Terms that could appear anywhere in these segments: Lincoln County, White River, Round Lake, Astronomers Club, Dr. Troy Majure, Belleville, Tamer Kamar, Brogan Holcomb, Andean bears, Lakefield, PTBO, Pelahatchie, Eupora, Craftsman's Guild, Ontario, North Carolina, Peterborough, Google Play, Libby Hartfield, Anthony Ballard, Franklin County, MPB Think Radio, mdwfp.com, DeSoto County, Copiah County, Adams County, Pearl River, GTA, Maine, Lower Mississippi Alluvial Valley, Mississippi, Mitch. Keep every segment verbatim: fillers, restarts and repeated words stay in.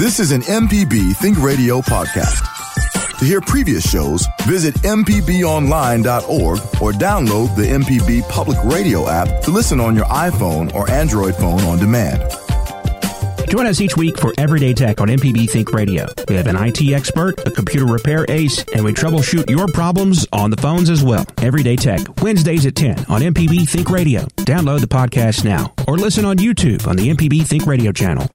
This is an M P B Think Radio podcast. To hear previous shows, visit m p b online dot org or download the M P B Public Radio app to listen on your iPhone or Android phone on demand. Join us each week for Everyday Tech on M P B Think Radio. We have an I T expert, a computer repair ace, and we troubleshoot your problems on the phones as well. Everyday Tech, Wednesdays at ten on M P B Think Radio. Download the podcast now or listen on YouTube on the M P B Think Radio channel.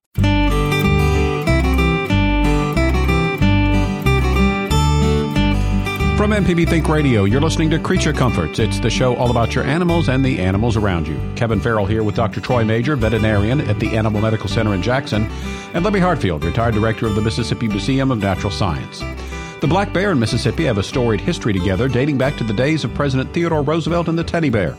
From M P B Think Radio, you're listening to Creature Comforts. It's the show all about your animals and the animals around you. Kevin Farrell here with Doctor Troy Majure, veterinarian at the Animal Medical Center in Jackson, and Libby Hartfield, retired director of the Mississippi Museum of Natural Science. The black bear and Mississippi have a storied history together dating back to the days of President Theodore Roosevelt and the teddy bear.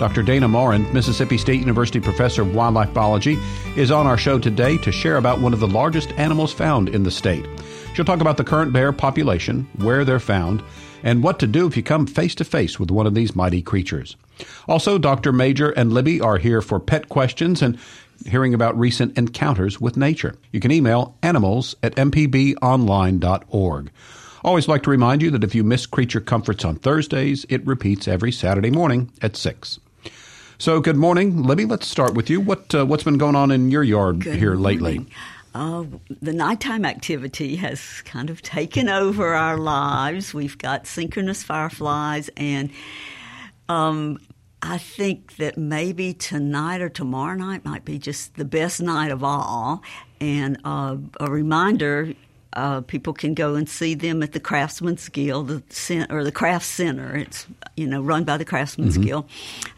Doctor Dana Morin, Mississippi State University professor of wildlife biology, is on our show today to share about one of the largest animals found in the state. She'll talk about the current bear population, where they're found, and what to do if you come face-to-face with one of these mighty creatures. Also, Doctor Majure and Libby are here for pet questions and hearing about recent encounters with nature. You can email animals at m p b online dot org. Always like to remind you that if you miss Creature Comforts on Thursdays, it repeats every Saturday morning at six. So, good morning. Libby, let's start with you. What, uh, what's been going on in your yard good here morning. lately? Uh, the nighttime activity has kind of taken over our lives. We've got synchronous fireflies, and um, I think that maybe tonight or tomorrow night might be just the best night of all. And uh, a reminder, uh, people can go and see them at the Craftsman's Guild the cent- or the Crafts Center. It's you know run by the Craftsman's mm-hmm. Guild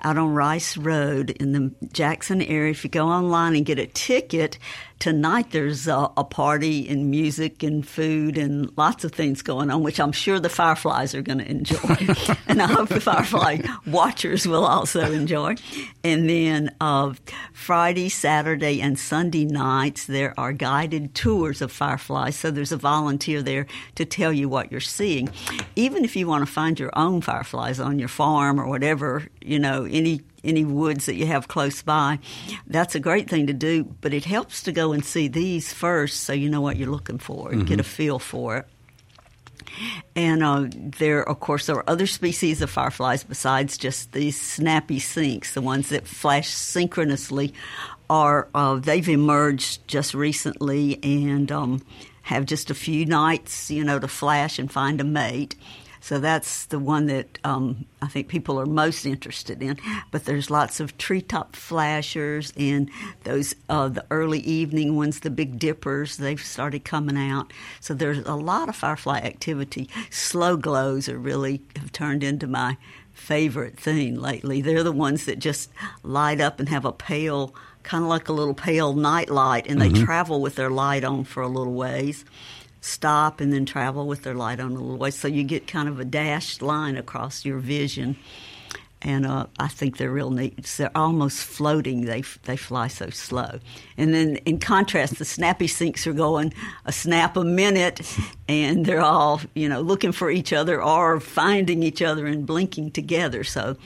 out on Rice Road in the Jackson area. If you go online and get a ticket, tonight there's a, a party and music and food and lots of things going on, which I'm sure the fireflies are going to enjoy. And I hope the firefly watchers will also enjoy. And then uh, Friday, Saturday, and Sunday nights, there are guided tours of fireflies. So there's a volunteer there to tell you what you're seeing. Even if you want to find your own fireflies on your farm or whatever, you know, any any woods that you have close by, that's a great thing to do, but it helps to go and see these first so you know what you're looking for and mm-hmm. get a feel for it. And uh, there, of course, there are other species of fireflies besides just these snappy sinks, the ones that flash synchronously. Are uh, they've emerged just recently and um, have just a few nights, you know, to flash and find a mate. So that's the one that um, I think people are most interested in. But there's lots of treetop flashers and those uh, the early evening ones, the Big Dippers, they've started coming out. So there's a lot of firefly activity. Slow glows are really have turned into my favorite thing lately. They're the ones that just light up and have a pale, kind of like a little pale night light, and they mm-hmm. travel with their light on for a little ways. Stop and then travel with their light on a little way. So you get kind of a dashed line across your vision. And uh, I think they're real neat. They're almost floating. They they fly so slow. And then in contrast, the snappy sinks are going a snap a minute, and they're all, you know, looking for each other or finding each other and blinking together. So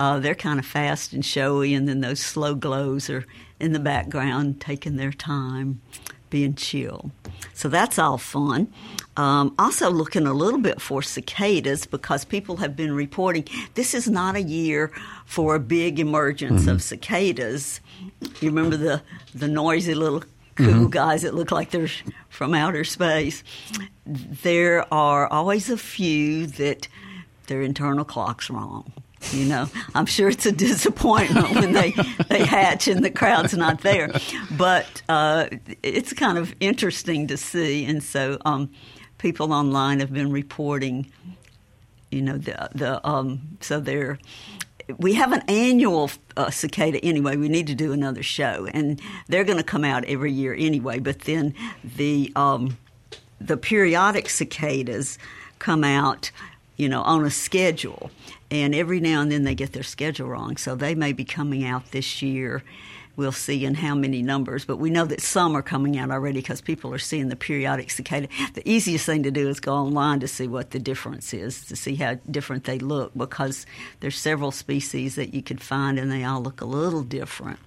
uh, they're kind of fast and showy, and then those slow glows are in the background taking their time, being chill. So that's all fun. Um, also looking a little bit for cicadas because people have been reporting this is not a year for a big emergence mm-hmm. of cicadas. You remember the, the noisy little cool mm-hmm. guys that look like they're from outer space? There are always a few that their internal clock's wrong. You know, I'm sure it's a disappointment when they, they hatch and the crowd's not there. But uh, it's kind of interesting to see. And so um, people online have been reporting, you know, the, the um, so they're we have an annual uh, cicada anyway. We need to do another show. And they're going to come out every year anyway. But then the um, the periodic cicadas come out, you know, on a schedule. And every now and then they get their schedule wrong. So they may be coming out this year. We'll see in how many numbers. But we know that some are coming out already because people are seeing the periodic cicada. The easiest thing to do is go online to see what the difference is, to see how different they look, because there's several species that you could find and they all look a little different.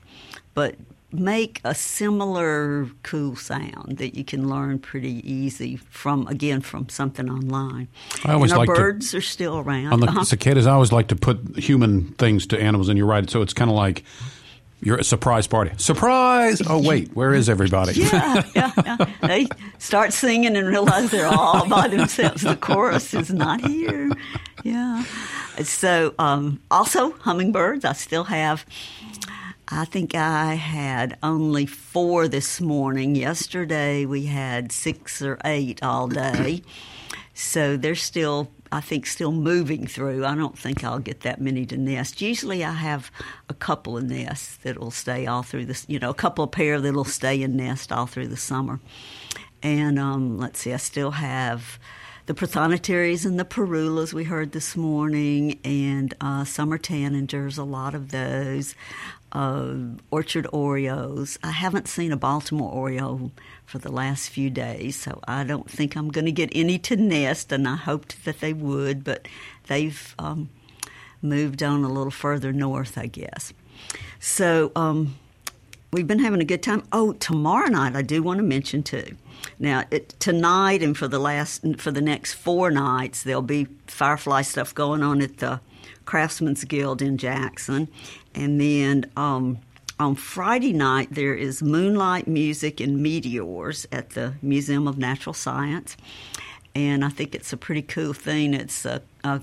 But make a similar cool sound that you can learn pretty easy from, again, from something online. I always like birds to, are still around. On the uh-huh. cicadas, I always like to put human things to animals, and you're right. So it's kind of like you're at a surprise party. Surprise! Oh, wait, where is everybody? yeah, yeah, yeah. They start singing and realize they're all by themselves. The chorus is not here. Yeah. So um, also hummingbirds. I still have... I think I had only four this morning. Yesterday we had six or eight all day. So they're still, I think, still moving through. I don't think I'll get that many to nest. Usually I have a couple of nests that will stay all through this, you know, a couple of pair that will stay and nest all through the summer. And um, let's see, I still have the Prothonitaries and the Parulas we heard this morning, and uh, summer tanagers, a lot of those. Uh, orchard Orioles. I haven't seen a Baltimore Oriole for the last few days, so I don't think I'm going to get any to nest, and I hoped that they would, but they've um, moved on a little further north, I guess. So um, we've been having a good time. Oh, tomorrow night I do want to mention, too. Now, it, tonight and for the last for the next four nights, there'll be firefly stuff going on at the Craftsman's Guild in Jackson. And then um, on Friday night, there is Moonlight Music and Meteors at the Museum of Natural Science. And I think it's a pretty cool thing. It's a, a,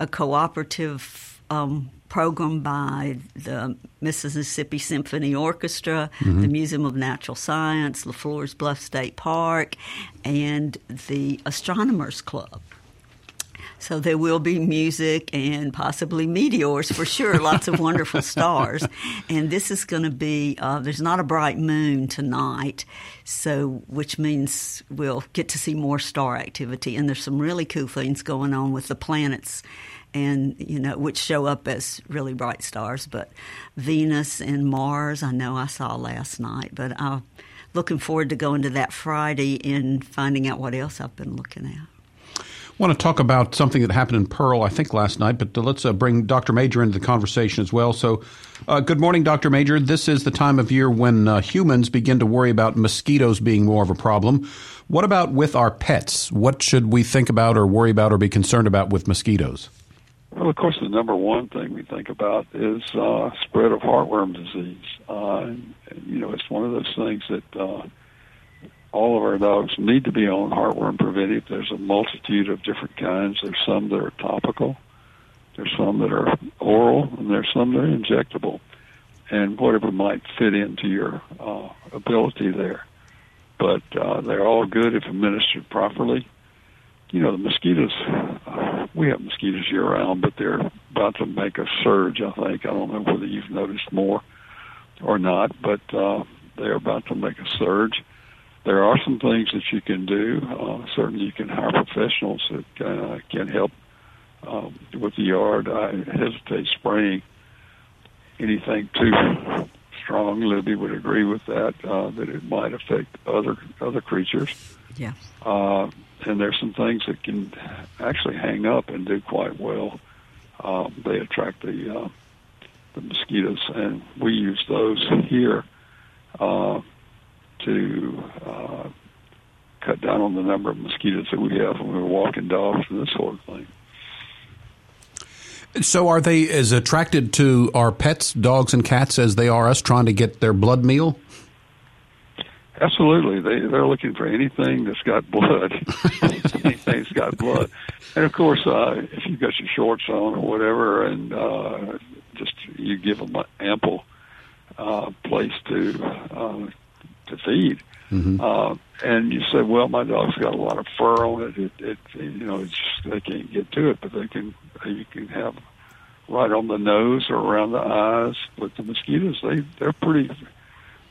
a cooperative um, program by the Mississippi Symphony Orchestra, mm-hmm. the Museum of Natural Science, LaFleur's Bluff State Park, and the Astronomers Club. So there will be music and possibly meteors for sure, lots of wonderful stars. And this is going to be uh, – there's not a bright moon tonight, so which means we'll get to see more star activity. And there's some really cool things going on with the planets and, you know, which show up as really bright stars. But Venus and Mars I know I saw last night, but I'm looking forward to going to that Friday and finding out what else I've been looking at. I want to talk about something that happened in Pearl, I think, last night, but let's uh, bring Doctor Majure into the conversation as well. So uh, good morning, Doctor Majure. This is the time of year when uh, humans begin to worry about mosquitoes being more of a problem. What about with our pets? What should we think about or worry about or be concerned about with mosquitoes? Well, of course, the number one thing we think about is uh, spread of heartworm disease. Uh, and, you know, it's one of those things that... Uh, All of our dogs need to be on heartworm preventive. There's a multitude of different kinds. There's some that are topical. There's some that are oral, and there's some that are injectable, and whatever might fit into your uh, ability there. But uh, they're all good if administered properly. You know, the mosquitoes, uh, we have mosquitoes year-round, but they're about to make a surge, I think. I don't know whether you've noticed more or not, but uh, they're about to make a surge. There are some things that you can do. Uh, certainly you can hire professionals that uh, can help um, with the yard. I hesitate spraying anything too strong. Libby would agree with that, uh, that it might affect other other creatures. Yeah. Uh, and there's some things that can actually hang up and do quite well. Um, they attract the, uh, the mosquitoes, and we use those here. Uh, to uh, cut down on the number of mosquitoes that we have when we're walking dogs and this sort of thing. So are they as attracted to our pets, dogs and cats, as they are us trying to get their blood meal? Absolutely. They, they're looking for anything that's got blood. Anything that's got blood. And, of course, uh, if you've got your shorts on or whatever, and uh, just you give them an ample uh, place to uh to feed. Mm-hmm. Uh, and you say, well, my dog's got a lot of fur on it. It, it you know, it's just, they can't get to it, but they can, you can have right on the nose or around the eyes. But the mosquitoes, they, they're pretty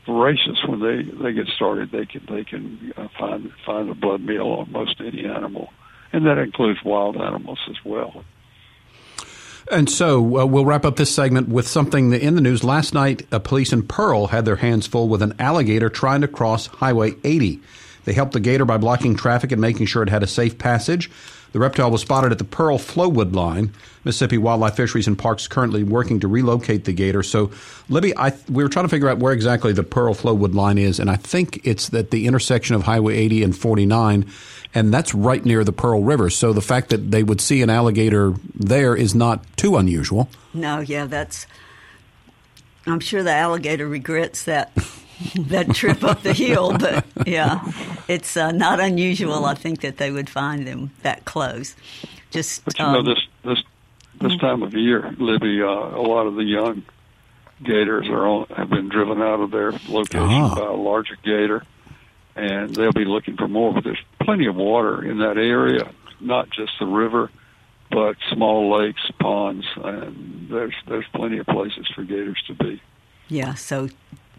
voracious when they, they get started. They can, they can uh, find, find a blood meal on most any animal. And that includes wild animals as well. And so uh, we'll wrap up this segment with something in the news. Last night, a police in Pearl had their hands full with an alligator trying to cross Highway eighty. They helped the gator by blocking traffic and making sure it had a safe passage. The reptile was spotted at the Pearl-Flowwood line. Mississippi Wildlife Fisheries and Parks is currently working to relocate the gator. So, Libby, I, we were trying to figure out where exactly the Pearl-Flowwood line is, and I think it's at the intersection of Highway eighty and forty-nine, and that's right near the Pearl River. So the fact that they would see an alligator there is not too unusual. No, yeah, that's – I'm sure the alligator regrets that that trip up the hill, but, yeah, it's uh, not unusual, I think, that they would find them that close. Just – But, you um, know, this, this – This time of year, Libby, uh, a lot of the young gators are on, have been driven out of their location ah. by a larger gator, and they'll be looking for more. But there's plenty of water in that area, not just the river, but small lakes, ponds, and there's there's plenty of places for gators to be. Yeah, so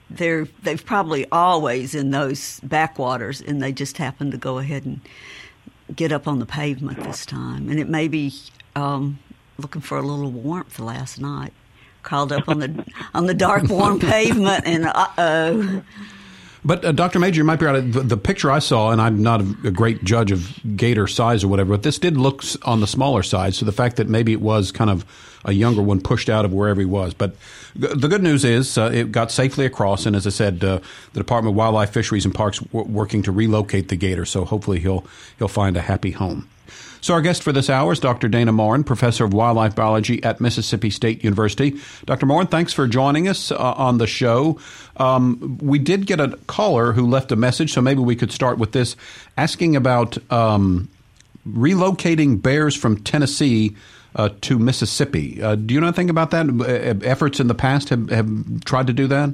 they're they've probably always in those backwaters, and they just happen to go ahead and get up on the pavement this time. And it may be... Um, looking for a little warmth last night. Crawled up on the on the dark, warm pavement, and uh-oh. But, uh, Doctor Majure, you might be right. The, the picture I saw, and I'm not a, a great judge of gator size or whatever, but this did look on the smaller side, so the fact that maybe it was kind of a younger one pushed out of wherever he was. But g- the good news is uh, it got safely across, and as I said, uh, the Department of Wildlife, Fisheries, and Parks w- working to relocate the gator, so hopefully he'll he'll find a happy home. So our guest for this hour is Doctor Dana Morin, professor of wildlife biology at Mississippi State University. Doctor Morin, thanks for joining us uh, on the show. Um, we did get a caller who left a message, so maybe we could start with this, asking about um, relocating bears from Tennessee uh, to Mississippi. Uh, do you know anything about that? Efforts in the past have, have tried to do that?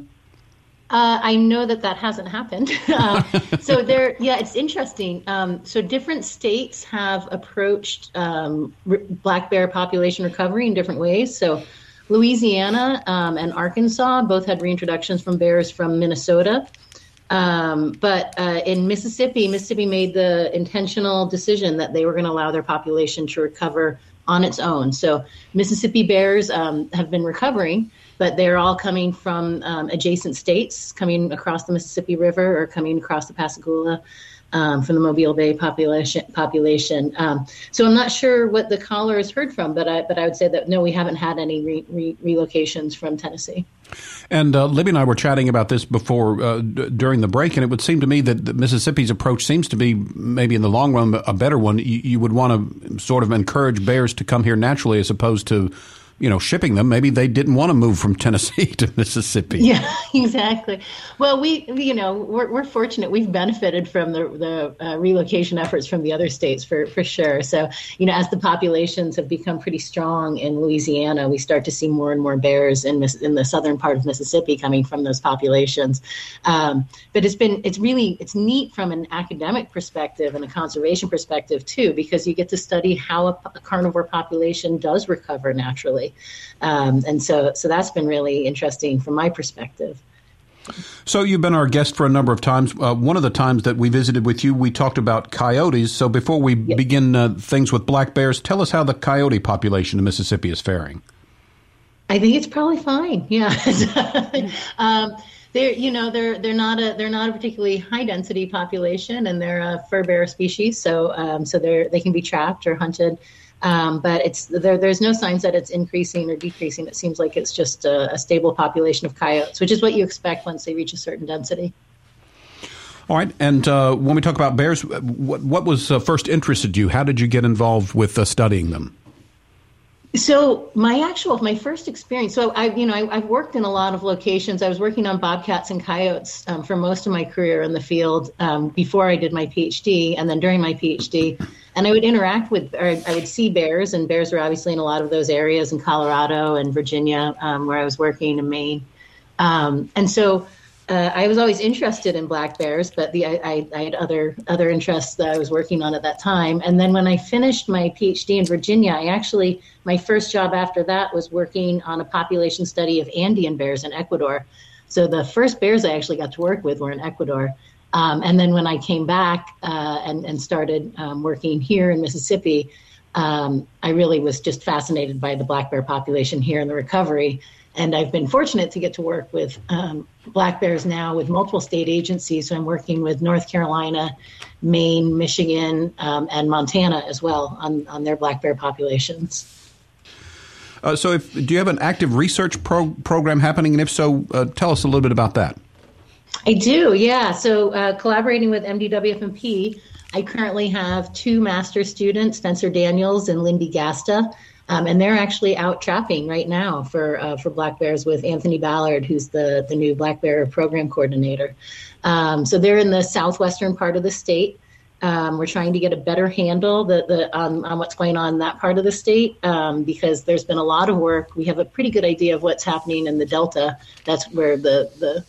Uh, I know that that hasn't happened. uh, so there, yeah, it's interesting. Um, so different states have approached um, re- black bear population recovery in different ways. So Louisiana um, and Arkansas both had reintroductions from bears from Minnesota. Um, but uh, in Mississippi, Mississippi made the intentional decision that they were going to allow their population to recover on its own. So Mississippi bears um, have been recovering, but they're all coming from um, adjacent states, coming across the Mississippi River or coming across the Pascagoula um, from the Mobile Bay population. population. Um, so I'm not sure what the caller has heard from, but I, but I would say that, no, we haven't had any re- re- relocations from Tennessee. And uh, Libby and I were chatting about this before uh, d- during the break, and it would seem to me that Mississippi's approach seems to be maybe in the long run a better one. You, you would want to sort of encourage bears to come here naturally as opposed to, you know, shipping them. Maybe they didn't want to move from Tennessee to Mississippi. Yeah, exactly. Well, we, you know, we're, we're fortunate. We've benefited from the, the uh, relocation efforts from the other states for, for sure. So, you know, as the populations have become pretty strong in Louisiana, we start to see more and more bears in this, in the southern part of Mississippi coming from those populations. Um, but it's been, it's really, it's neat from an academic perspective and a conservation perspective too, because you get to study how a, a carnivore population does recover naturally. Um, and so, so that's been really interesting from my perspective. So you've been our guest for a number of times. Uh, one of the times that we visited with you, we talked about coyotes. So before we yep. begin uh, things with black bears, tell us how the coyote population in Mississippi is faring. I think it's probably fine. Yeah. um, They're, you know, they're they're not a they're not a particularly high density population, and they're a fur bear species, so um, so they they can be trapped or hunted, um, but it's there there's no signs that it's increasing or decreasing. It seems like it's just a, a stable population of coyotes, which is what you expect once they reach a certain density. All right, and uh, when we talk about bears, what what was uh, first interested you? How did you get involved with uh, studying them? So my actual, my first experience, so I, you know, I, I've worked in a lot of locations. I was working on bobcats and coyotes um, for most of my career in the field um, before I did my PhD and then during my PhD. And I would interact with, or I would see bears, and bears were obviously in a lot of those areas in Colorado and Virginia um, where I was working, in Maine. Um, and so uh, I was always interested in black bears, but the, I, I had other, other interests that I was working on at that time. And then when I finished my PhD in Virginia, I actually... my first job after that was working on a population study of Andean bears in Ecuador. So the first bears I actually got to work with were in Ecuador. Um, and then when I came back uh, and, and started um, working here in Mississippi, um, I really was just fascinated by the black bear population here and the recovery. And I've been fortunate to get to work with um, black bears now with multiple state agencies. So I'm working with North Carolina, Maine, Michigan, um, and Montana as well on, on their black bear populations. Uh, so if, do you have an active research pro- program happening? And if so, uh, tell us a little bit about that. I do, yeah. So uh, collaborating with M D W F M P, I currently have two master students, Spencer Daniels and Lindy Gasta, um, and they're actually out trapping right now for uh, for black bears with Anthony Ballard, who's the, the new black bear program coordinator. Um, so they're in the southwestern part of the state. Um, we're trying to get a better handle the, the, um, on what's going on in that part of the state um, because there's been a lot of work. We have a pretty good idea of what's happening in the Delta. That's where the... the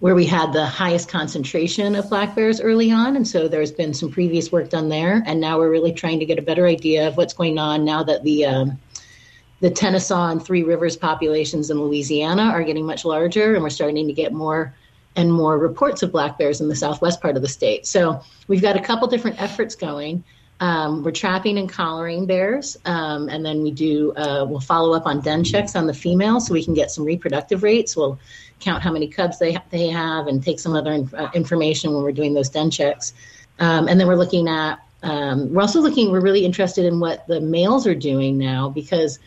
where we had the highest concentration of black bears early on. And so there's been some previous work done there. And now we're really trying to get a better idea of what's going on now that the um, the Kennesaw and Three Rivers populations in Louisiana are getting much larger. And we're starting to get more and more reports of black bears in the southwest part of the state. So we've got a couple different efforts going. Um, we're trapping and collaring bears. Um, and then we do, uh, we'll follow up on den checks on the females so we can get some reproductive rates. We'll count how many cubs they ha- they have and take some other in- uh, information when we're doing those den checks. Um, and then we're looking at, um, we're also looking, we're really interested in what the males are doing now, because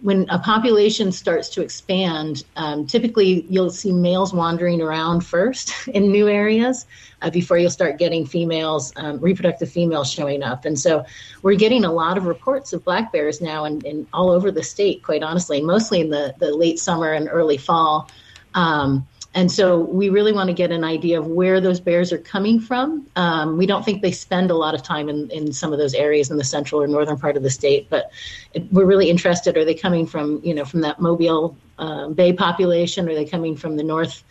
when a population starts to expand, um, typically you'll see males wandering around first in new areas uh, before you'll start getting females, um, reproductive females showing up. And so we're getting a lot of reports of black bears now in, in all over the state, quite honestly, mostly in the, the late summer and early fall. Um, and so we really want to get an idea of where those bears are coming from. Um, we don't think they spend a lot of time in, in some of those areas in the central or northern part of the state, but it, we're really interested. Are they coming from, you know, from that Mobile uh, Bay population? Are they coming from the north,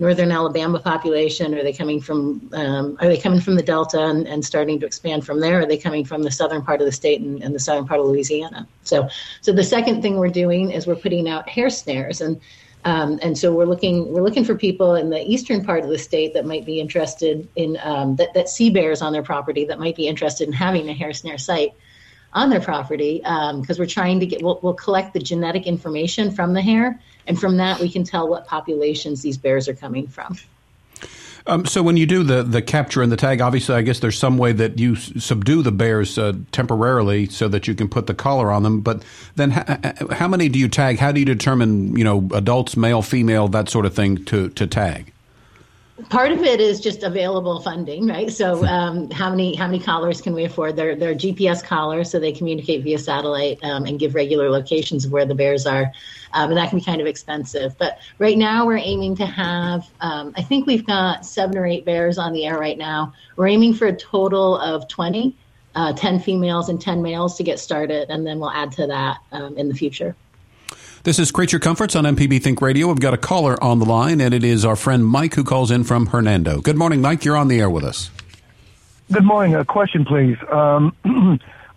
northern Alabama population? Are they coming from, um, are they coming from the Delta and, and starting to expand from there? Are they coming from the southern part of the state and, and the southern part of Louisiana? So, so the second thing we're doing is we're putting out hair snares, and Um, and so we're looking we're looking for people in the eastern part of the state that might be interested in um, that, that see bears on their property, that might be interested in having a hair snare site on their property, because um, we're trying to get we'll, we'll collect the genetic information from the hair, and from that we can tell what populations these bears are coming from. Um, so when you do the, the capture and the tag, obviously, I guess there's some way that you s- subdue the bears uh, temporarily so that you can put the collar on them. But then ha- how many do you tag? How do you determine, you know, adults, male, female, that sort of thing to, to tag? Part of it is just available funding, right? So um, how many how many collars can we afford? They're, they're G P S collars, so they communicate via satellite um, and give regular locations of where the bears are. Um, and that can be kind of expensive. But right now we're aiming to have, um, I think we've got seven or eight bears on the air right now. We're aiming for a total of twenty, uh, ten females and ten males to get started. And then we'll add to that um, in the future. This is Creature Comforts on M P B Think Radio. We've got a caller on the line, and it is our friend Mike who calls in from Hernando. Good morning, Mike. You're on the air with us. Good morning. A question, please. Um,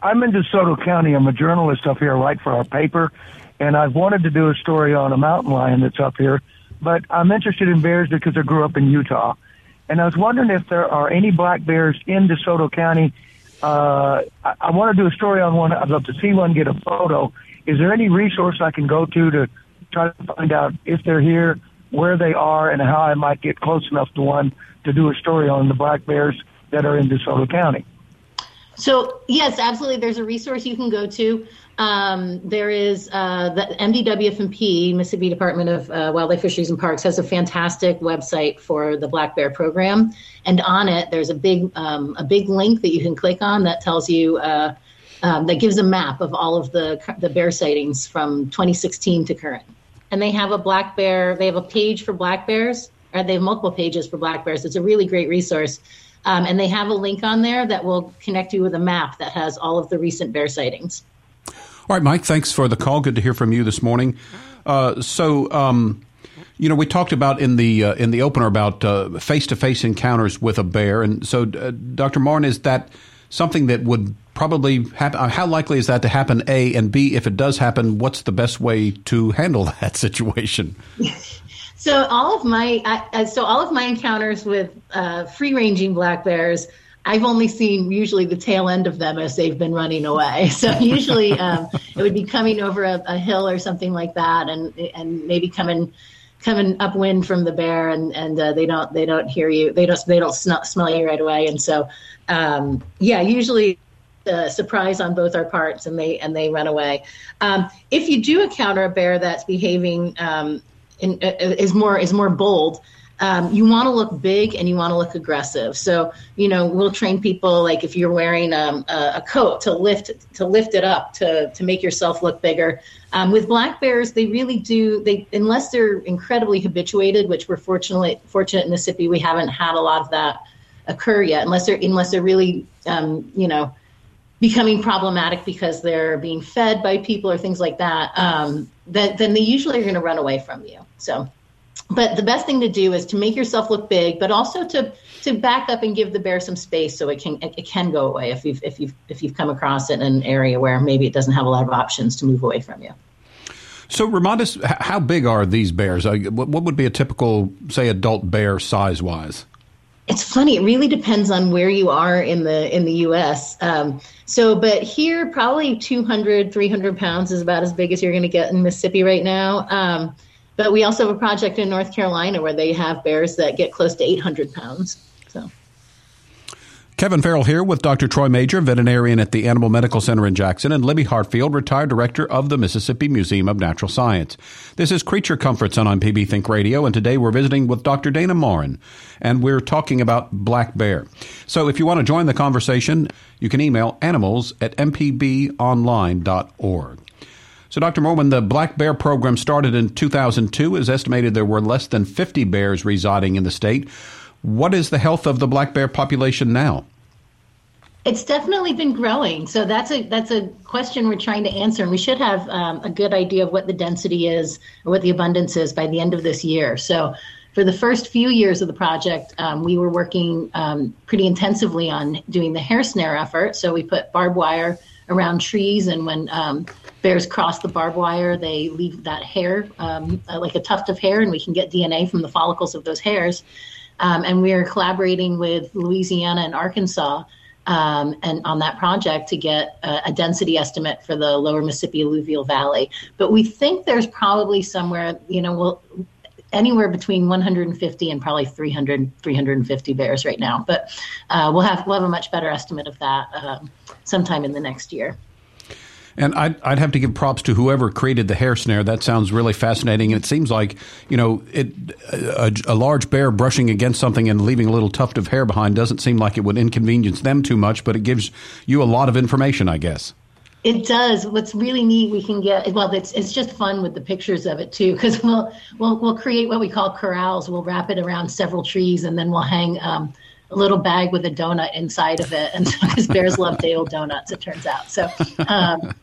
I'm in DeSoto County. I'm a journalist up here. I write for our paper, and I've wanted to do a story on a mountain lion that's up here. But I'm interested in bears because I grew up in Utah. And I was wondering if there are any black bears in DeSoto County. Uh, I, I want to do a story on one. I'd love to see one, get a photo. Is there any resource I can go to to try to find out if they're here, where they are, and how I might get close enough to one to do a story on the black bears that are in DeSoto County? So, yes, absolutely. There's a resource you can go to. Um, there is uh, the M D W F M P, Mississippi Department of uh, Wildlife Fisheries and Parks, has a fantastic website for the black bear program. And on it, there's a big um, a big link that you can click on that tells you uh, – Um, that gives a map of all of the the bear sightings from twenty sixteen to current. And they have a black bear, they have a page for black bears, or they have multiple pages for black bears. It's a really great resource. Um, and they have a link on there that will connect you with a map that has all of the recent bear sightings. All right, Mike, thanks for the call. Good to hear from you this morning. Uh, so, um, you know, we talked about in the uh, in the opener about uh, face-to-face encounters with a bear. And so, uh, Doctor Morin, is that something that would probably happen? How likely is that to happen, A, and B, if it does happen, what's the best way to handle that situation? So all of my I, so all of my encounters with uh, free-ranging black bears I've only seen usually the tail end of them as they've been running away. So usually um, it would be coming over a, a hill or something like that, and and maybe coming coming upwind from the bear, and and uh, they don't they don't hear you, they don't they don't smell, smell you right away, and so um, yeah, usually a surprise on both our parts, and they and they run away. Um, if you do encounter a bear that's behaving um, in, uh, is more is more bold. Um, you want to look big and you want to look aggressive. So, you know, we'll train people, like if you're wearing um, a, a coat, to lift to lift it up to, to make yourself look bigger. Um, with black bears, they really do, they unless they're incredibly habituated, which we're fortunately fortunate in Mississippi, we haven't had a lot of that occur yet, unless they're unless they're really, um, you know, becoming problematic because they're being fed by people or things like that, um, that then they usually are going to run away from you. So. But the best thing to do is to make yourself look big, but also to, to back up and give the bear some space so it can it can go away if you've if you've if you've come across it in an area where maybe it doesn't have a lot of options to move away from you. So remind us, how big are these bears? What would be a typical, say, adult bear size wise? It's funny. It really depends on where you are in the in the U S. Um, so, but here, probably two hundred, three hundred pounds is about as big as you're going to get in Mississippi right now. Um, But we also have a project in North Carolina where they have bears that get close to eight hundred pounds. So, Kevin Farrell here with Doctor Troy Majure, veterinarian at the Animal Medical Center in Jackson, and Libby Hartfield, retired director of the Mississippi Museum of Natural Science. This is Creature Comforts on M P B Think Radio, and today we're visiting with Doctor Dana Morin, and we're talking about black bear. So if you want to join the conversation, you can email animals at m p b online dot org. So, Doctor Morin, the black bear program started in two thousand two. It was estimated there were less than fifty bears residing in the state. What is the health of the black bear population now? It's definitely been growing. So that's a that's a question we're trying to answer, and we should have um, a good idea of what the density is or what the abundance is by the end of this year. So for the first few years of the project, um, we were working um, pretty intensively on doing the hair snare effort. So we put barbed wire around trees, and when um, bears cross the barbed wire, they leave that hair, um, like a tuft of hair, and we can get D N A from the follicles of those hairs. Um, and we are collaborating with Louisiana and Arkansas um, and on that project to get a, a density estimate for the lower Mississippi alluvial valley. But we think there's probably somewhere, you know, we'll, anywhere between one hundred fifty and probably three hundred, three hundred fifty bears right now. But uh, we'll have we'll have a much better estimate of that um, sometime in the next year. And I'd, I'd have to give props to whoever created the hair snare. That sounds really fascinating. And it seems like, you know, it a, a large bear brushing against something and leaving a little tuft of hair behind doesn't seem like it would inconvenience them too much, but it gives you a lot of information, I guess. It does. What's really neat, we can get, well, it's it's just fun with the pictures of it too, because we'll, we'll we'll create what we call corrals. We'll wrap it around several trees, and then we'll hang um, a little bag with a donut inside of it, and because so, bears love day old donuts, it turns out. So, um,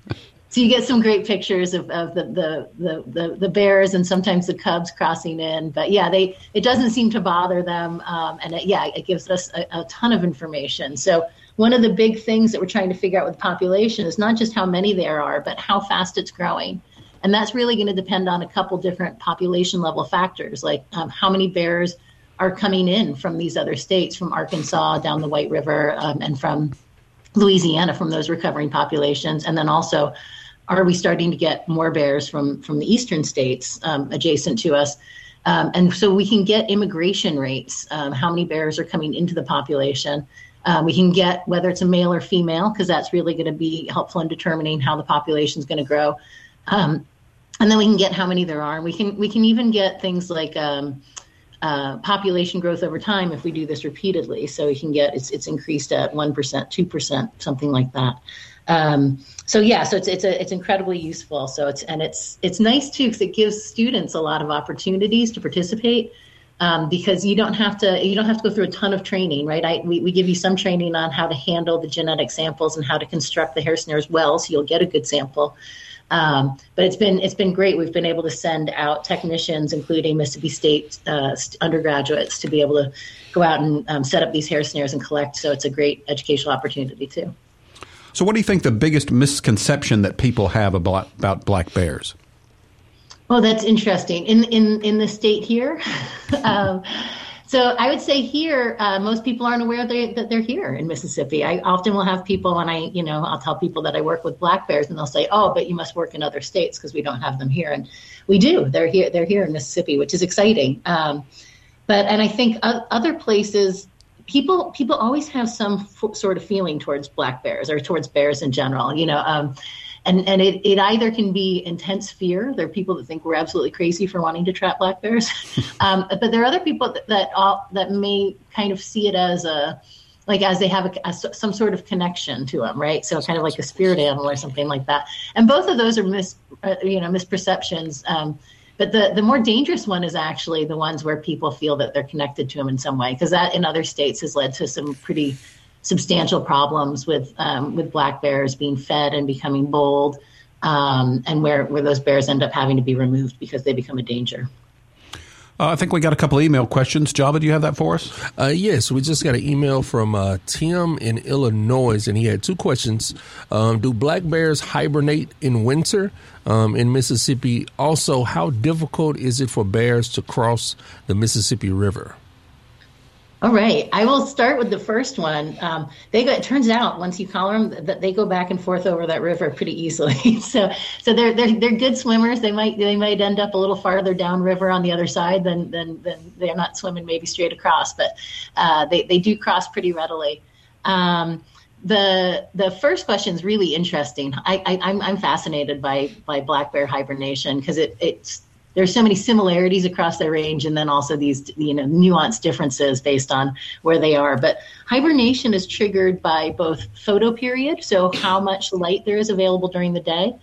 so you get some great pictures of, of the, the, the, the, the bears and sometimes the cubs crossing in. But yeah, they it doesn't seem to bother them, um, and it, yeah, it gives us a, a ton of information. So. One of the big things that we're trying to figure out with population is not just how many there are, but how fast it's growing. And that's really going to depend on a couple different population level factors, like um, how many bears are coming in from these other states, from Arkansas down the White River um, and from Louisiana, from those recovering populations. And then also, are we starting to get more bears from, from the eastern states um, adjacent to us? Um, and so we can get immigration rates, um, how many bears are coming into the population. Um, we can get whether it's a male or female, because that's really going to be helpful in determining how the population is going to grow. Um, and then we can get how many there are. And we can we can even get things like um, uh, population growth over time if we do this repeatedly. So we can get it's it's increased at one percent, two percent, something like that. Um, so, yeah, so it's it's a, it's incredibly useful. So it's and it's it's nice, too, because it gives students a lot of opportunities to participate. Um, because you don't have to, you don't have to go through a ton of training, right? I, we, we give you some training on how to handle the genetic samples and how to construct the hair snares well, so you'll get a good sample. Um, but it's been it's been great. We've been able to send out technicians, including Mississippi State uh, undergraduates, to be able to go out and um, set up these hair snares and collect. So it's a great educational opportunity too. So, what do you think the biggest misconception that people have about about black bears? Well, that's interesting. In in in the state here, um, So I would say here, uh, most people aren't aware they, that they're here in Mississippi. I often will have people, and I, you know, I'll tell people that I work with black bears, and they'll say, "Oh, but you must work in other states because we don't have them here." And we do. They're here. They're here in Mississippi, which is exciting. Um, but and I think other places, people people always have some f- sort of feeling towards black bears or towards bears in general. You know. Um, And and it, it either can be intense fear. There are people that think we're absolutely crazy for wanting to trap black bears. Um, but there are other people that that, all, that may kind of see it as a, like as they have a, a, some sort of connection to them, right? So kind of like a spirit animal or something like that. And both of those are mis, uh, you know, misperceptions. Um, but the, the more dangerous one is actually the ones where people feel that they're connected to them in some way, because that in other states has led to some pretty substantial problems with um, with black bears being fed and becoming bold, um, and where, where those bears end up having to be removed because they become a danger. Uh, I think we got a couple of email questions. Java, do you have that for us? Uh, yes, we just got an email from uh, Tim in Illinois, and he had two questions. Um, do black bears hibernate in winter um, in Mississippi? Also, how difficult is it for bears to cross the Mississippi River? All right. I will start with the first one. Um, they go, it turns out once you collar them, that they go back and forth over that river pretty easily. so, so they're they're they're good swimmers. They might they might end up a little farther down river on the other side than than, than they're not swimming maybe straight across, but uh, they they do cross pretty readily. Um, the the first question is really interesting. I, I I'm I'm fascinated by by black bear hibernation because it it's. There's so many similarities across their range, and then also these, you know, nuanced differences based on where they are. But hibernation is triggered by both photoperiod, so how much light there is available during the day,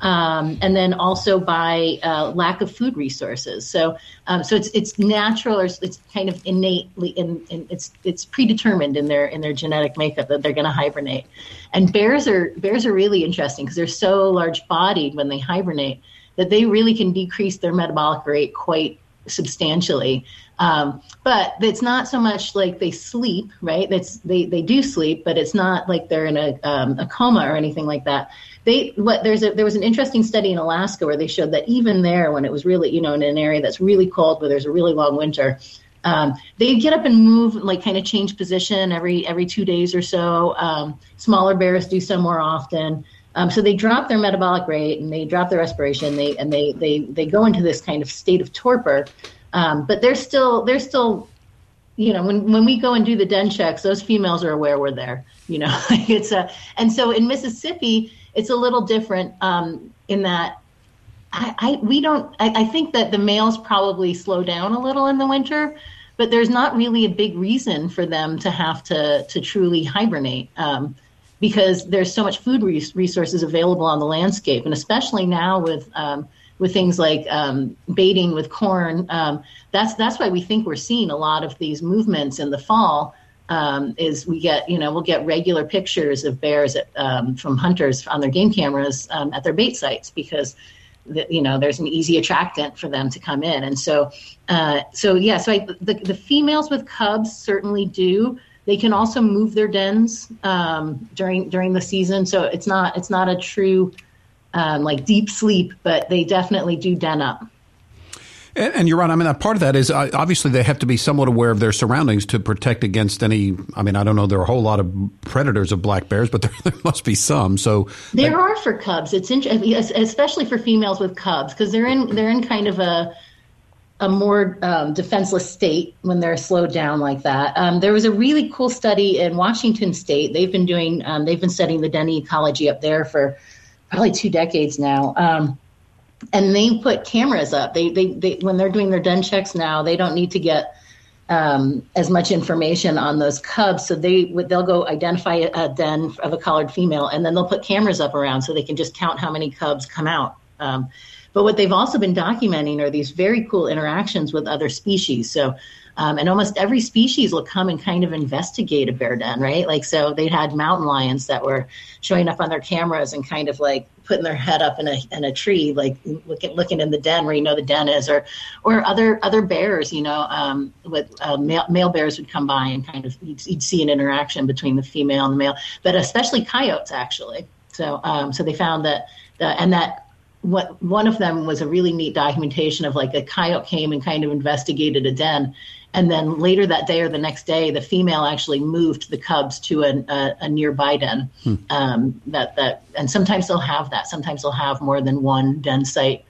um, and then also by uh, lack of food resources. So, um, so it's it's natural, or it's kind of innately, in, in, it's it's predetermined in their in their genetic makeup that they're going to hibernate. And bears are bears are really interesting because they're so large-bodied when they hibernate that they really can decrease their metabolic rate quite substantially. Um, but it's not so much like they sleep, right? That's they, they do sleep, but it's not like they're in a, um, a coma or anything like that. They what there's a, there was an interesting study in Alaska where they showed that even there, when it was really, you know, in an area that's really cold, where there's a really long winter, um, they get up and move, like kind of change position every every two days or so. Um, smaller bears do so more often. Um, so they drop their metabolic rate and they drop their respiration. They and they they they go into this kind of state of torpor, um, but they're still they're still, you know, when, when we go and do the den checks, those females are aware we're there. You know, it's a and so in Mississippi it's a little different um, in that I, I we don't I, I think that the males probably slow down a little in the winter. But there's not really a big reason for them to have to to truly hibernate. Um, because there's so much food resources available on the landscape. And especially now with um, with things like um, baiting with corn, um, that's that's why we think we're seeing a lot of these movements in the fall um, is we get, you know, we'll get regular pictures of bears at, um, from hunters on their game cameras um, at their bait sites because, the, you know, there's an easy attractant for them to come in. And so, uh, so yeah, so I, the, the females with cubs certainly do. They can also move their dens um, during during the season, so it's not it's not a true um, like deep sleep, but they definitely do den up. And, and you're right. I mean, part of that is uh, obviously they have to be somewhat aware of their surroundings to protect against any. I mean, I don't know. There are a whole lot of predators of black bears, but there, there must be some. So there that, are for cubs. It's in, especially for females with cubs because they're in they're in kind of a. a more um, defenseless state when they're slowed down like that. Um, there was a really cool study in Washington State. They've been doing, um, they've been studying the den ecology up there for probably two decades now. Um, and they put cameras up. They, they, they, when they're doing their den checks now, they don't need to get um, as much information on those cubs. So they would, they'll go identify a den of a collared female and then they'll put cameras up around so they can just count how many cubs come out. Um, But what they've also been documenting are these very cool interactions with other species. So, um, and almost every species will come and kind of investigate a bear den, right? Like, so they had mountain lions that were showing up on their cameras and kind of like putting their head up in a in a tree, like looking looking in the den where you know the den is, or or other other bears, you know, um, with uh, male male bears would come by and kind of you'd, you'd see an interaction between the female and the male, but especially coyotes actually. So, um, so they found that the, and that. What one of them was a really neat documentation of like a coyote came and kind of investigated a den And then later that day or the next day, the female actually moved the cubs to a, a, a nearby den. Hmm. Um, that that, and sometimes they'll have that. Sometimes they'll have more than one den site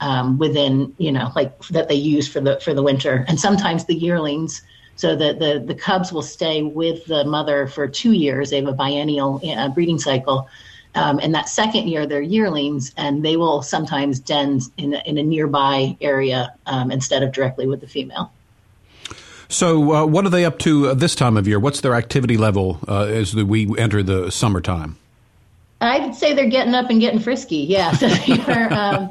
um, within, you know, like that they use for the for the winter. And sometimes the yearlings, so that the the cubs will stay with the mother for two years. They have a biennial uh, breeding cycle. Um, and that second year, they're yearlings, and they will sometimes den in a, in a nearby area um, instead of directly with the female. So uh, what are they up to uh, this time of year? What's their activity level uh, as the, we enter the summertime? I'd say they're getting up and getting frisky. Yeah, so they are, um,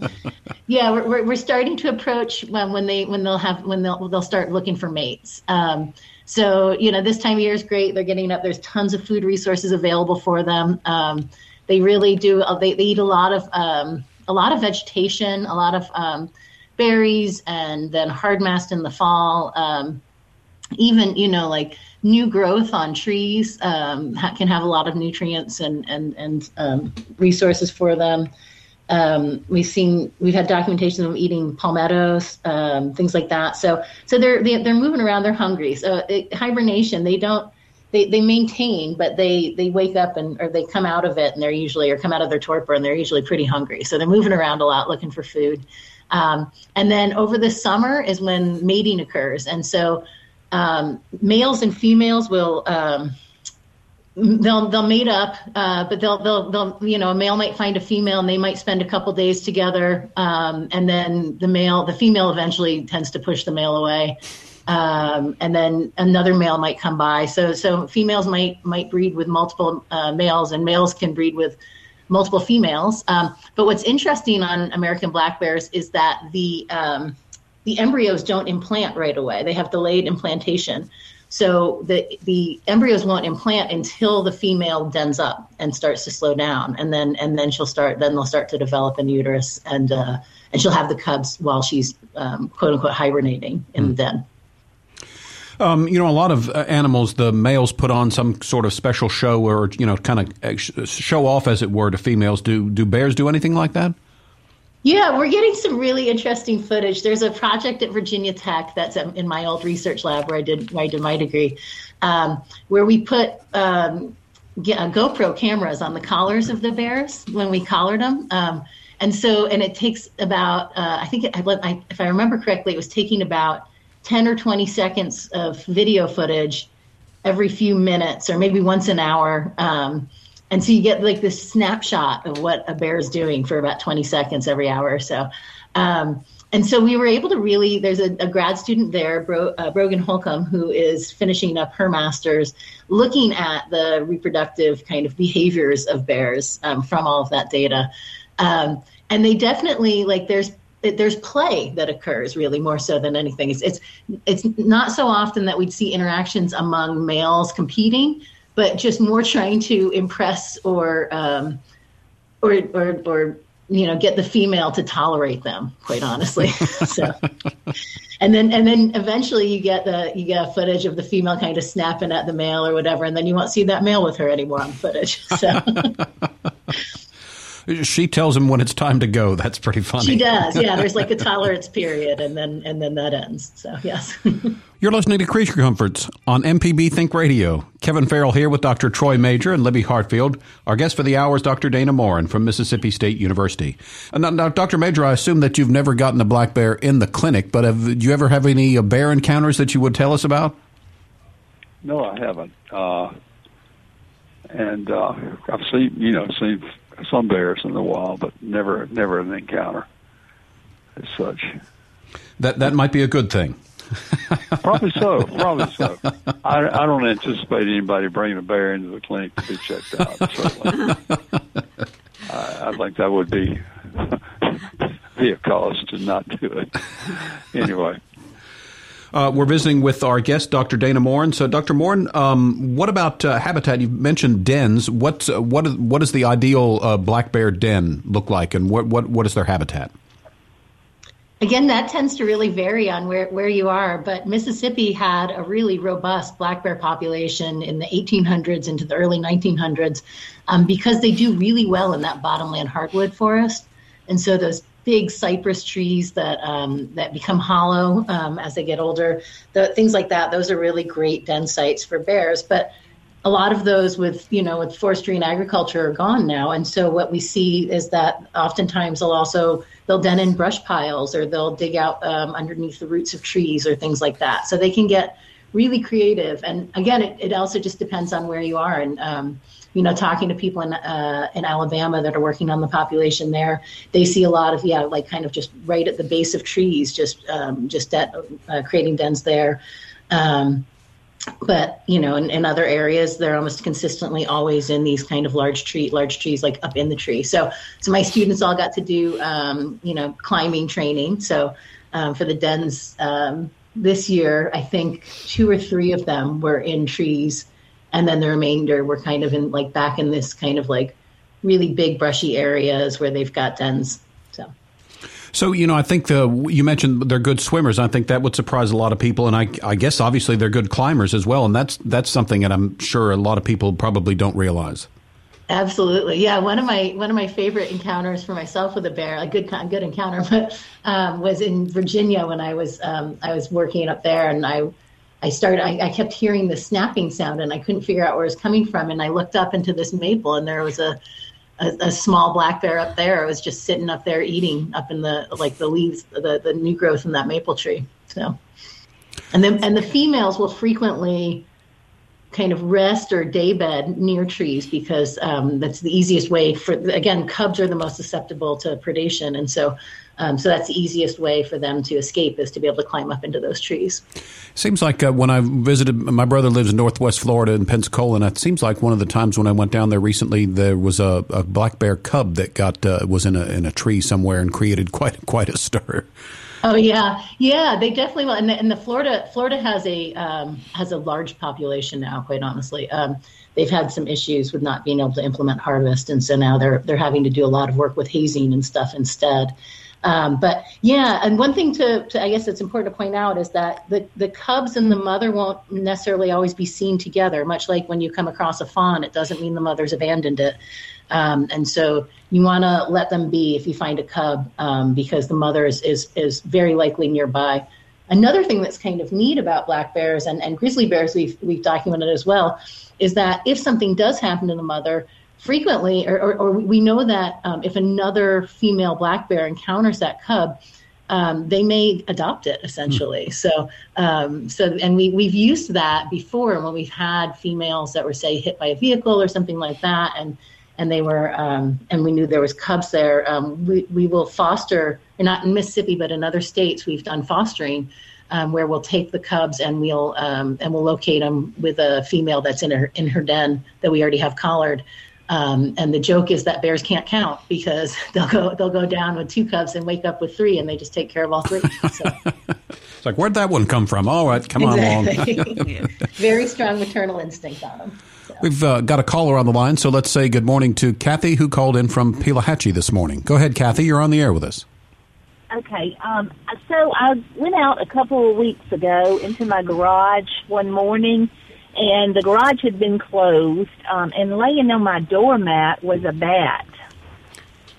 yeah, we're we're starting to approach when, when they when they'll have when they'll they'll start looking for mates. Um, so you know, this time of year is great. They're getting up. There's tons of food resources available for them. Um, they really do. They they eat a lot of um, a lot of vegetation, a lot of um, berries, and then hardmast in the fall. Um, Even, you know, like new growth on trees um, ha- can have a lot of nutrients and and and um, resources for them. Um, we've seen we've had documentation of them eating palmettos, um, things like that. So so they're they, they're moving around. They're hungry. So it, hibernation, they don't they, they maintain, but they they wake up and or they come out of it and they're usually or come out of their torpor and they're usually pretty hungry. So they're moving around a lot looking for food. Um, and then over the summer is when mating occurs, and so. Um, males and females will um, they'll they'll mate up, uh, but they'll they'll they'll you know a male might find a female and they might spend a couple days together, um, and then the male the female eventually tends to push the male away, um, and then another male might come by. So so females might might breed with multiple uh, males, and males can breed with multiple females. Um, but what's interesting on American black bears is that the um, The embryos don't implant right away. They have delayed implantation. So the the embryos won't implant until the female dens up and starts to slow down. And then and then she'll start then they'll start to develop a uterus and uh, and she'll have the cubs while she's um, quote unquote hibernating in mm. the den. Um, you know, a lot of uh, animals, the males put on some sort of special show or, you know, kind of show off, as it were, to females. Do do bears do anything like that? Yeah, we're getting some really interesting footage. There's a project at Virginia Tech that's in my old research lab where I did where I did my degree, um, where we put um, get, uh, GoPro cameras on the collars of the bears when we collared them. Um, and so, and it takes about, uh, I think, it, I, if I remember correctly, it was taking about ten or twenty seconds of video footage every few minutes or maybe once an hour. Um And so you get like this snapshot of what a bear is doing for about twenty seconds every hour or so. Um, and so we were able to really, there's a, a grad student there, Bro, uh, Brogan Holcomb, who is finishing up her master's, looking at the reproductive kind of behaviors of bears um, from all of that data. Um, and they definitely, like there's there's play that occurs really more so than anything. It's, it's, it's not so often that we'd see interactions among males competing, but just more trying to impress or, um, or, or, or, you know, get the female to tolerate them, quite honestly. So, and then, and then eventually you get the, you get footage of the female kind of snapping at the male or whatever, and then you won't see that male with her anymore on footage. So. She tells him when it's time to go. That's pretty funny. She does. Yeah, there's like a tolerance period, and then and then that ends. So, yes. You're listening to Creature Comforts on M P B Think Radio. Kevin Farrell here with Doctor Troy Majure and Libby Hartfield. Our guest for the hour is Doctor Dana Morin from Mississippi State University. Now, now, Doctor Majure, I assume that you've never gotten a black bear in the clinic, but have, do you ever have any uh, bear encounters that you would tell us about? No, I haven't. Uh, and uh, I've seen, you know, seen... some bears in the wild, but never, never an encounter as such. That that might be a good thing. Probably so. Probably so. I, I don't anticipate anybody bringing a bear into the clinic to be checked out. Certainly, I, I think that would be be a cause to not do it. Anyway. Uh, we're visiting with our guest, Doctor Dana Morin. So, Doctor Morin, um, what about uh, habitat? You mentioned dens. What uh, what is, what does the ideal uh, black bear den look like, and what, what, what is their habitat? Again, that tends to really vary on where, where you are, but Mississippi had a really robust black bear population in the eighteen hundreds into the early nineteen hundreds um, because they do really well in that bottomland hardwood forest. And so those big cypress trees that um, that become hollow um, as they get older, the, things like that. Those are really great den sites for bears. But a lot of those with, you know, with forestry and agriculture are gone now. And so what we see is that oftentimes they'll also, they'll den in brush piles, or they'll dig out um, underneath the roots of trees or things like that. So they can get really creative. And again, it, it also just depends on where you are. And, um, you know, talking to people in uh, in Alabama that are working on the population there, they see a lot of, yeah, like kind of just right at the base of trees, just um, just at, uh, creating dens there. Um, but, you know, in, in other areas, they're almost consistently always in these kind of large tree, large trees, like up in the tree. So so my students all got to do, um, you know, climbing training. So um, for the dens um, this year, I think two or three of them were in trees. And then the remainder were kind of in like back in this kind of like really big brushy areas where they've got dens. So, so you know, I think the you mentioned they're good swimmers. I think that would surprise a lot of people, and I, I guess obviously they're good climbers as well. And that's that's something that I'm sure a lot of people probably don't realize. Absolutely, yeah. One of my one of my favorite encounters for myself with a bear, a good good encounter, but um, was in Virginia when I was um, I was working up there, and I. I started, I, I kept hearing the snapping sound, and I couldn't figure out where it was coming from. And I looked up into this maple, and there was a, a, a small black bear up there. It was just sitting up there eating up in the, like the leaves, the, the new growth in that maple tree. So, and then, and the females will frequently kind of rest or daybed near trees because um, that's the easiest way for, again, cubs are the most susceptible to predation. And so, Um, so that's the easiest way for them to escape, is to be able to climb up into those trees. Seems like uh, when I visited, my brother lives in Northwest Florida in Pensacola, and it seems like one of the times when I went down there recently, there was a, a black bear cub that got uh, was in a in a tree somewhere and created quite quite a stir. Oh yeah, yeah, they definitely will. And the, and the Florida Florida has a um, has a large population now. Quite honestly, um, they've had some issues with not being able to implement harvest, and so now they're they're having to do a lot of work with hazing and stuff instead. Um, but yeah, and one thing to, to, I guess it's important to point out is that the, the cubs and the mother won't necessarily always be seen together, much like when you come across a fawn, it doesn't mean the mother's abandoned it. Um, and so you want to let them be if you find a cub, um, because the mother is, is, is very likely nearby. Another thing that's kind of neat about black bears and, and grizzly bears we've, we've documented as well is that if something does happen to the mother, frequently, or, or, or we know that um, if another female black bear encounters that cub, um, they may adopt it, essentially. Mm. So, um, so, and we, we've used that before when we've had females that were, say, hit by a vehicle or something like that, and and they were, um, and we knew there was cubs there. Um, we, we will foster, not in Mississippi, but in other states, we've done fostering, um, where we'll take the cubs and we'll um, and we'll locate them with a female that's in her in her den that we already have collared. Um, and the joke is that bears can't count because they'll go they'll go down with two cubs and wake up with three, and they just take care of all three. So. It's like, where'd that one come from? All right, come exactly. on along. Very strong maternal instinct on them. So. We've uh, got a caller on the line, so let's say good morning to Kathy, who called in from Pelahatchie this morning. Go ahead, Kathy. You're on the air with us. Okay. Um, so I went out a couple of weeks ago into my garage one morning. And the garage had been closed, um, and laying on my doormat was a bat.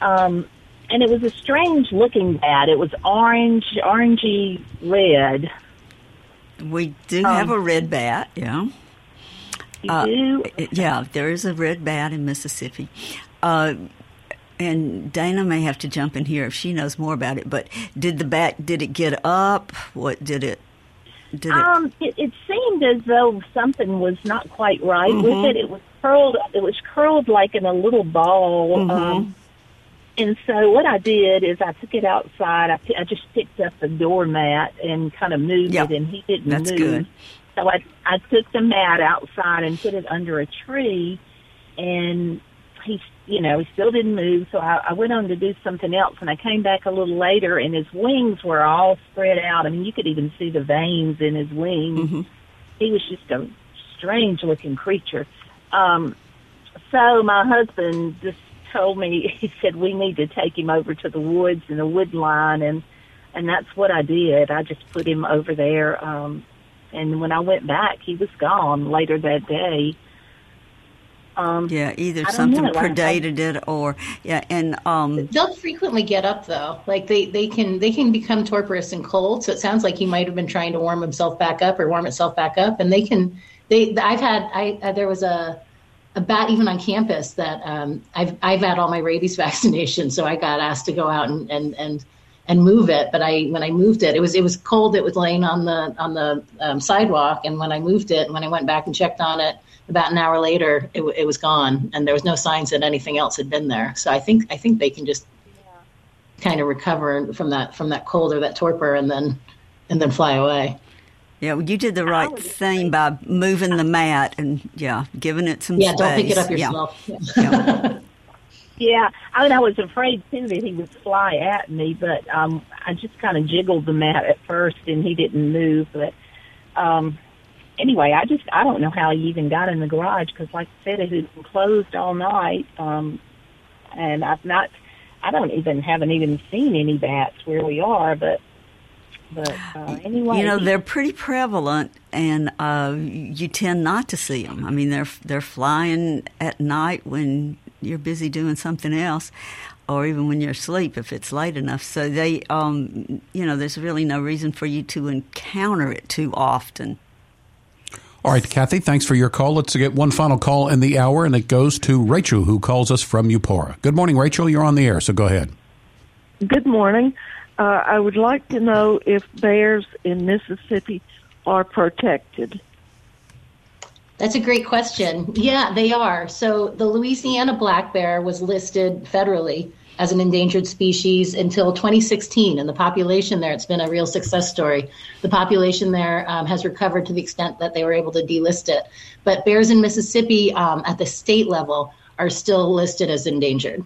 Um, and it was a strange-looking bat. It was orange, orangey-red. We do um, have a red bat, yeah. You uh, do? Yeah, there is a red bat in Mississippi. Uh, and Dana may have to jump in here if she knows more about it, but did the bat, did it get up? What did it? It? Um, it, it seemed as though something was not quite right mm-hmm. with it. It was curled. It was curled like in a little ball. Mm-hmm. Um, and so what I did is I took it outside. I, I just picked up the doormat and kind of moved yep. it, and he didn't That's move. Good. So I I took the mat outside and put it under a tree, and he you know he still didn't move. So I, I went on to do something else, and I came back a little later, and his wings were all spread out. I mean, you could even see the veins in his wings. Mm-hmm. He was just a strange-looking creature. Um, so my husband just told me, he said, we need to take him over to the woods and the wood line, and, and that's what I did. I just put him over there, um, and when I went back, he was gone later that day. Um, yeah, either something know, predated it or yeah, and um, they'll frequently get up though. Like they, they can they can become torporous and cold. So it sounds like he might have been trying to warm himself back up or warm itself back up. And they can they I've had I uh, there was a. a bat even on campus that um, I've I've had all my rabies vaccinations, so I got asked to go out and, and, and, and move it. But I when I moved it, it was it was cold. It was laying on the on the um, sidewalk, and when I moved it, when I went back and checked on it, about an hour later, it, it was gone, and there was no signs that anything else had been there. So I think I think they can just yeah. kind of recover from that from that cold or that torpor, and then and then fly away. Yeah, well, you did the right thing by moving the mat and, yeah, giving it some yeah, space. Yeah, don't pick it up yourself. Yeah, yeah. yeah. I mean, I was afraid, too, that he would fly at me, but um, I just kind of jiggled the mat at first, and he didn't move. But um, anyway, I just I don't know how he even got in the garage because, like I said, it had been closed all night, um, and I've not I don't even haven't even seen any bats where we are, but. But, uh, anyway. You know, they're pretty prevalent, and uh, you tend not to see them. I mean, they're they're flying at night when you're busy doing something else, or even when you're asleep if it's late enough. So they, um, you know, there's really no reason for you to encounter it too often. All right, Kathy, thanks for your call. Let's get one final call in the hour, and it goes to Rachel, who calls us from Eupora. Good morning, Rachel. You're on the air, so go ahead. Good morning. Uh, I would like to know if bears in Mississippi are protected. That's a great question. Yeah, they are. So the Louisiana black bear was listed federally as an endangered species until twenty sixteen, and the population there, it's been a real success story. The population there um, has recovered to the extent that they were able to delist it. But bears in Mississippi um, at the state level are still listed as endangered.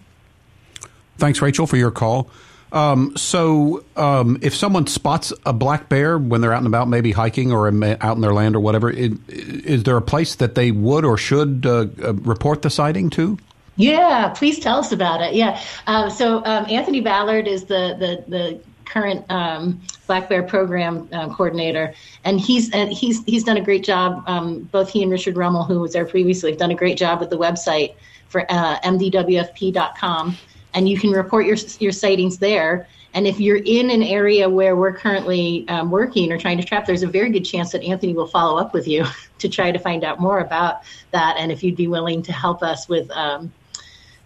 Thanks, Rachel, for your call. Um, so um, if someone spots a black bear when they're out and about, maybe hiking or out in their land or whatever, it, is there a place that they would or should uh, report the sighting to? Yeah, please tell us about it. Yeah. Uh, so um, Anthony Ballard is the the, the current um, black bear program uh, coordinator, and he's and he's he's done a great job. Um, both he and Richard Rummel, who was there previously, have done a great job with the website for uh, M D W F P dot com. And you can report your your sightings there. And if you're in an area where we're currently um, working or trying to trap, there's a very good chance that Anthony will follow up with you to try to find out more about that. And if you'd be willing to help us with um,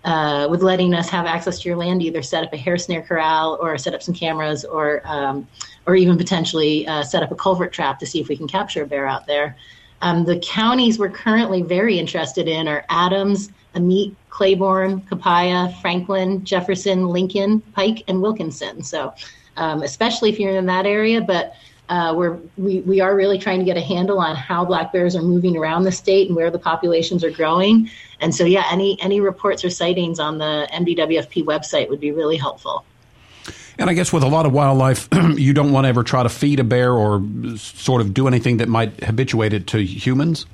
uh, with letting us have access to your land, either set up a hair snare corral or set up some cameras or um, or even potentially uh, set up a culvert trap to see if we can capture a bear out there. Um, the counties we're currently very interested in are Adams, Amit, Claiborne, Copiah, Franklin, Jefferson, Lincoln, Pike, and Wilkinson. So um, especially if you're in that area, but uh, we're, we, we are really trying to get a handle on how black bears are moving around the state and where the populations are growing. And so, yeah, any, any reports or sightings on the M D W F P website would be really helpful. And I guess with a lot of wildlife, you don't want to ever try to feed a bear or sort of do anything that might habituate it to humans?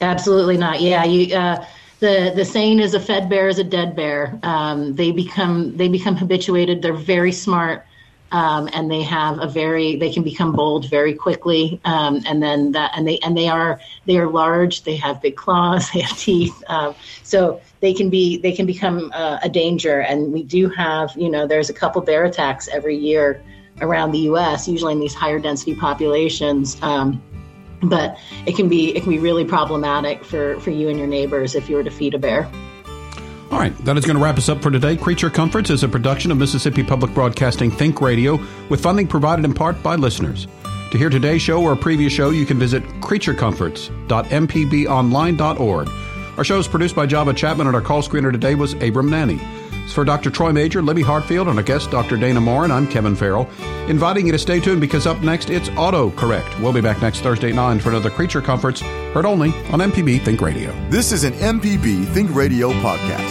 Absolutely not. Yeah, you... Uh, The the saying is a fed bear is a dead bear. Um, they become they become habituated. They're very smart, um, and they have a very they can become bold very quickly. Um, and then that and they and they are they are large. They have big claws. They have teeth. Um, so they can be they can become uh, a danger. And we do have you know there's a couple bear attacks every year around the U S usually in these higher density populations. Um, But it can be it can be really problematic for, for you and your neighbors if you were to feed a bear. All right. That is going to wrap us up for today. Creature Comforts is a production of Mississippi Public Broadcasting Think Radio with funding provided in part by listeners. To hear today's show or a previous show, you can visit creature comforts dot m p b online dot org. Our show is produced by Java Chapman, and our call screener today was Abram Nanny. For Doctor Troy Majure, Libby Hartfield, and our guest, Doctor Dana Morin, I'm Kevin Farrell, inviting you to stay tuned because up next, it's Auto Correct. We'll be back next Thursday at nine for another Creature Comforts, heard only on M P B Think Radio. This is an M P B Think Radio podcast.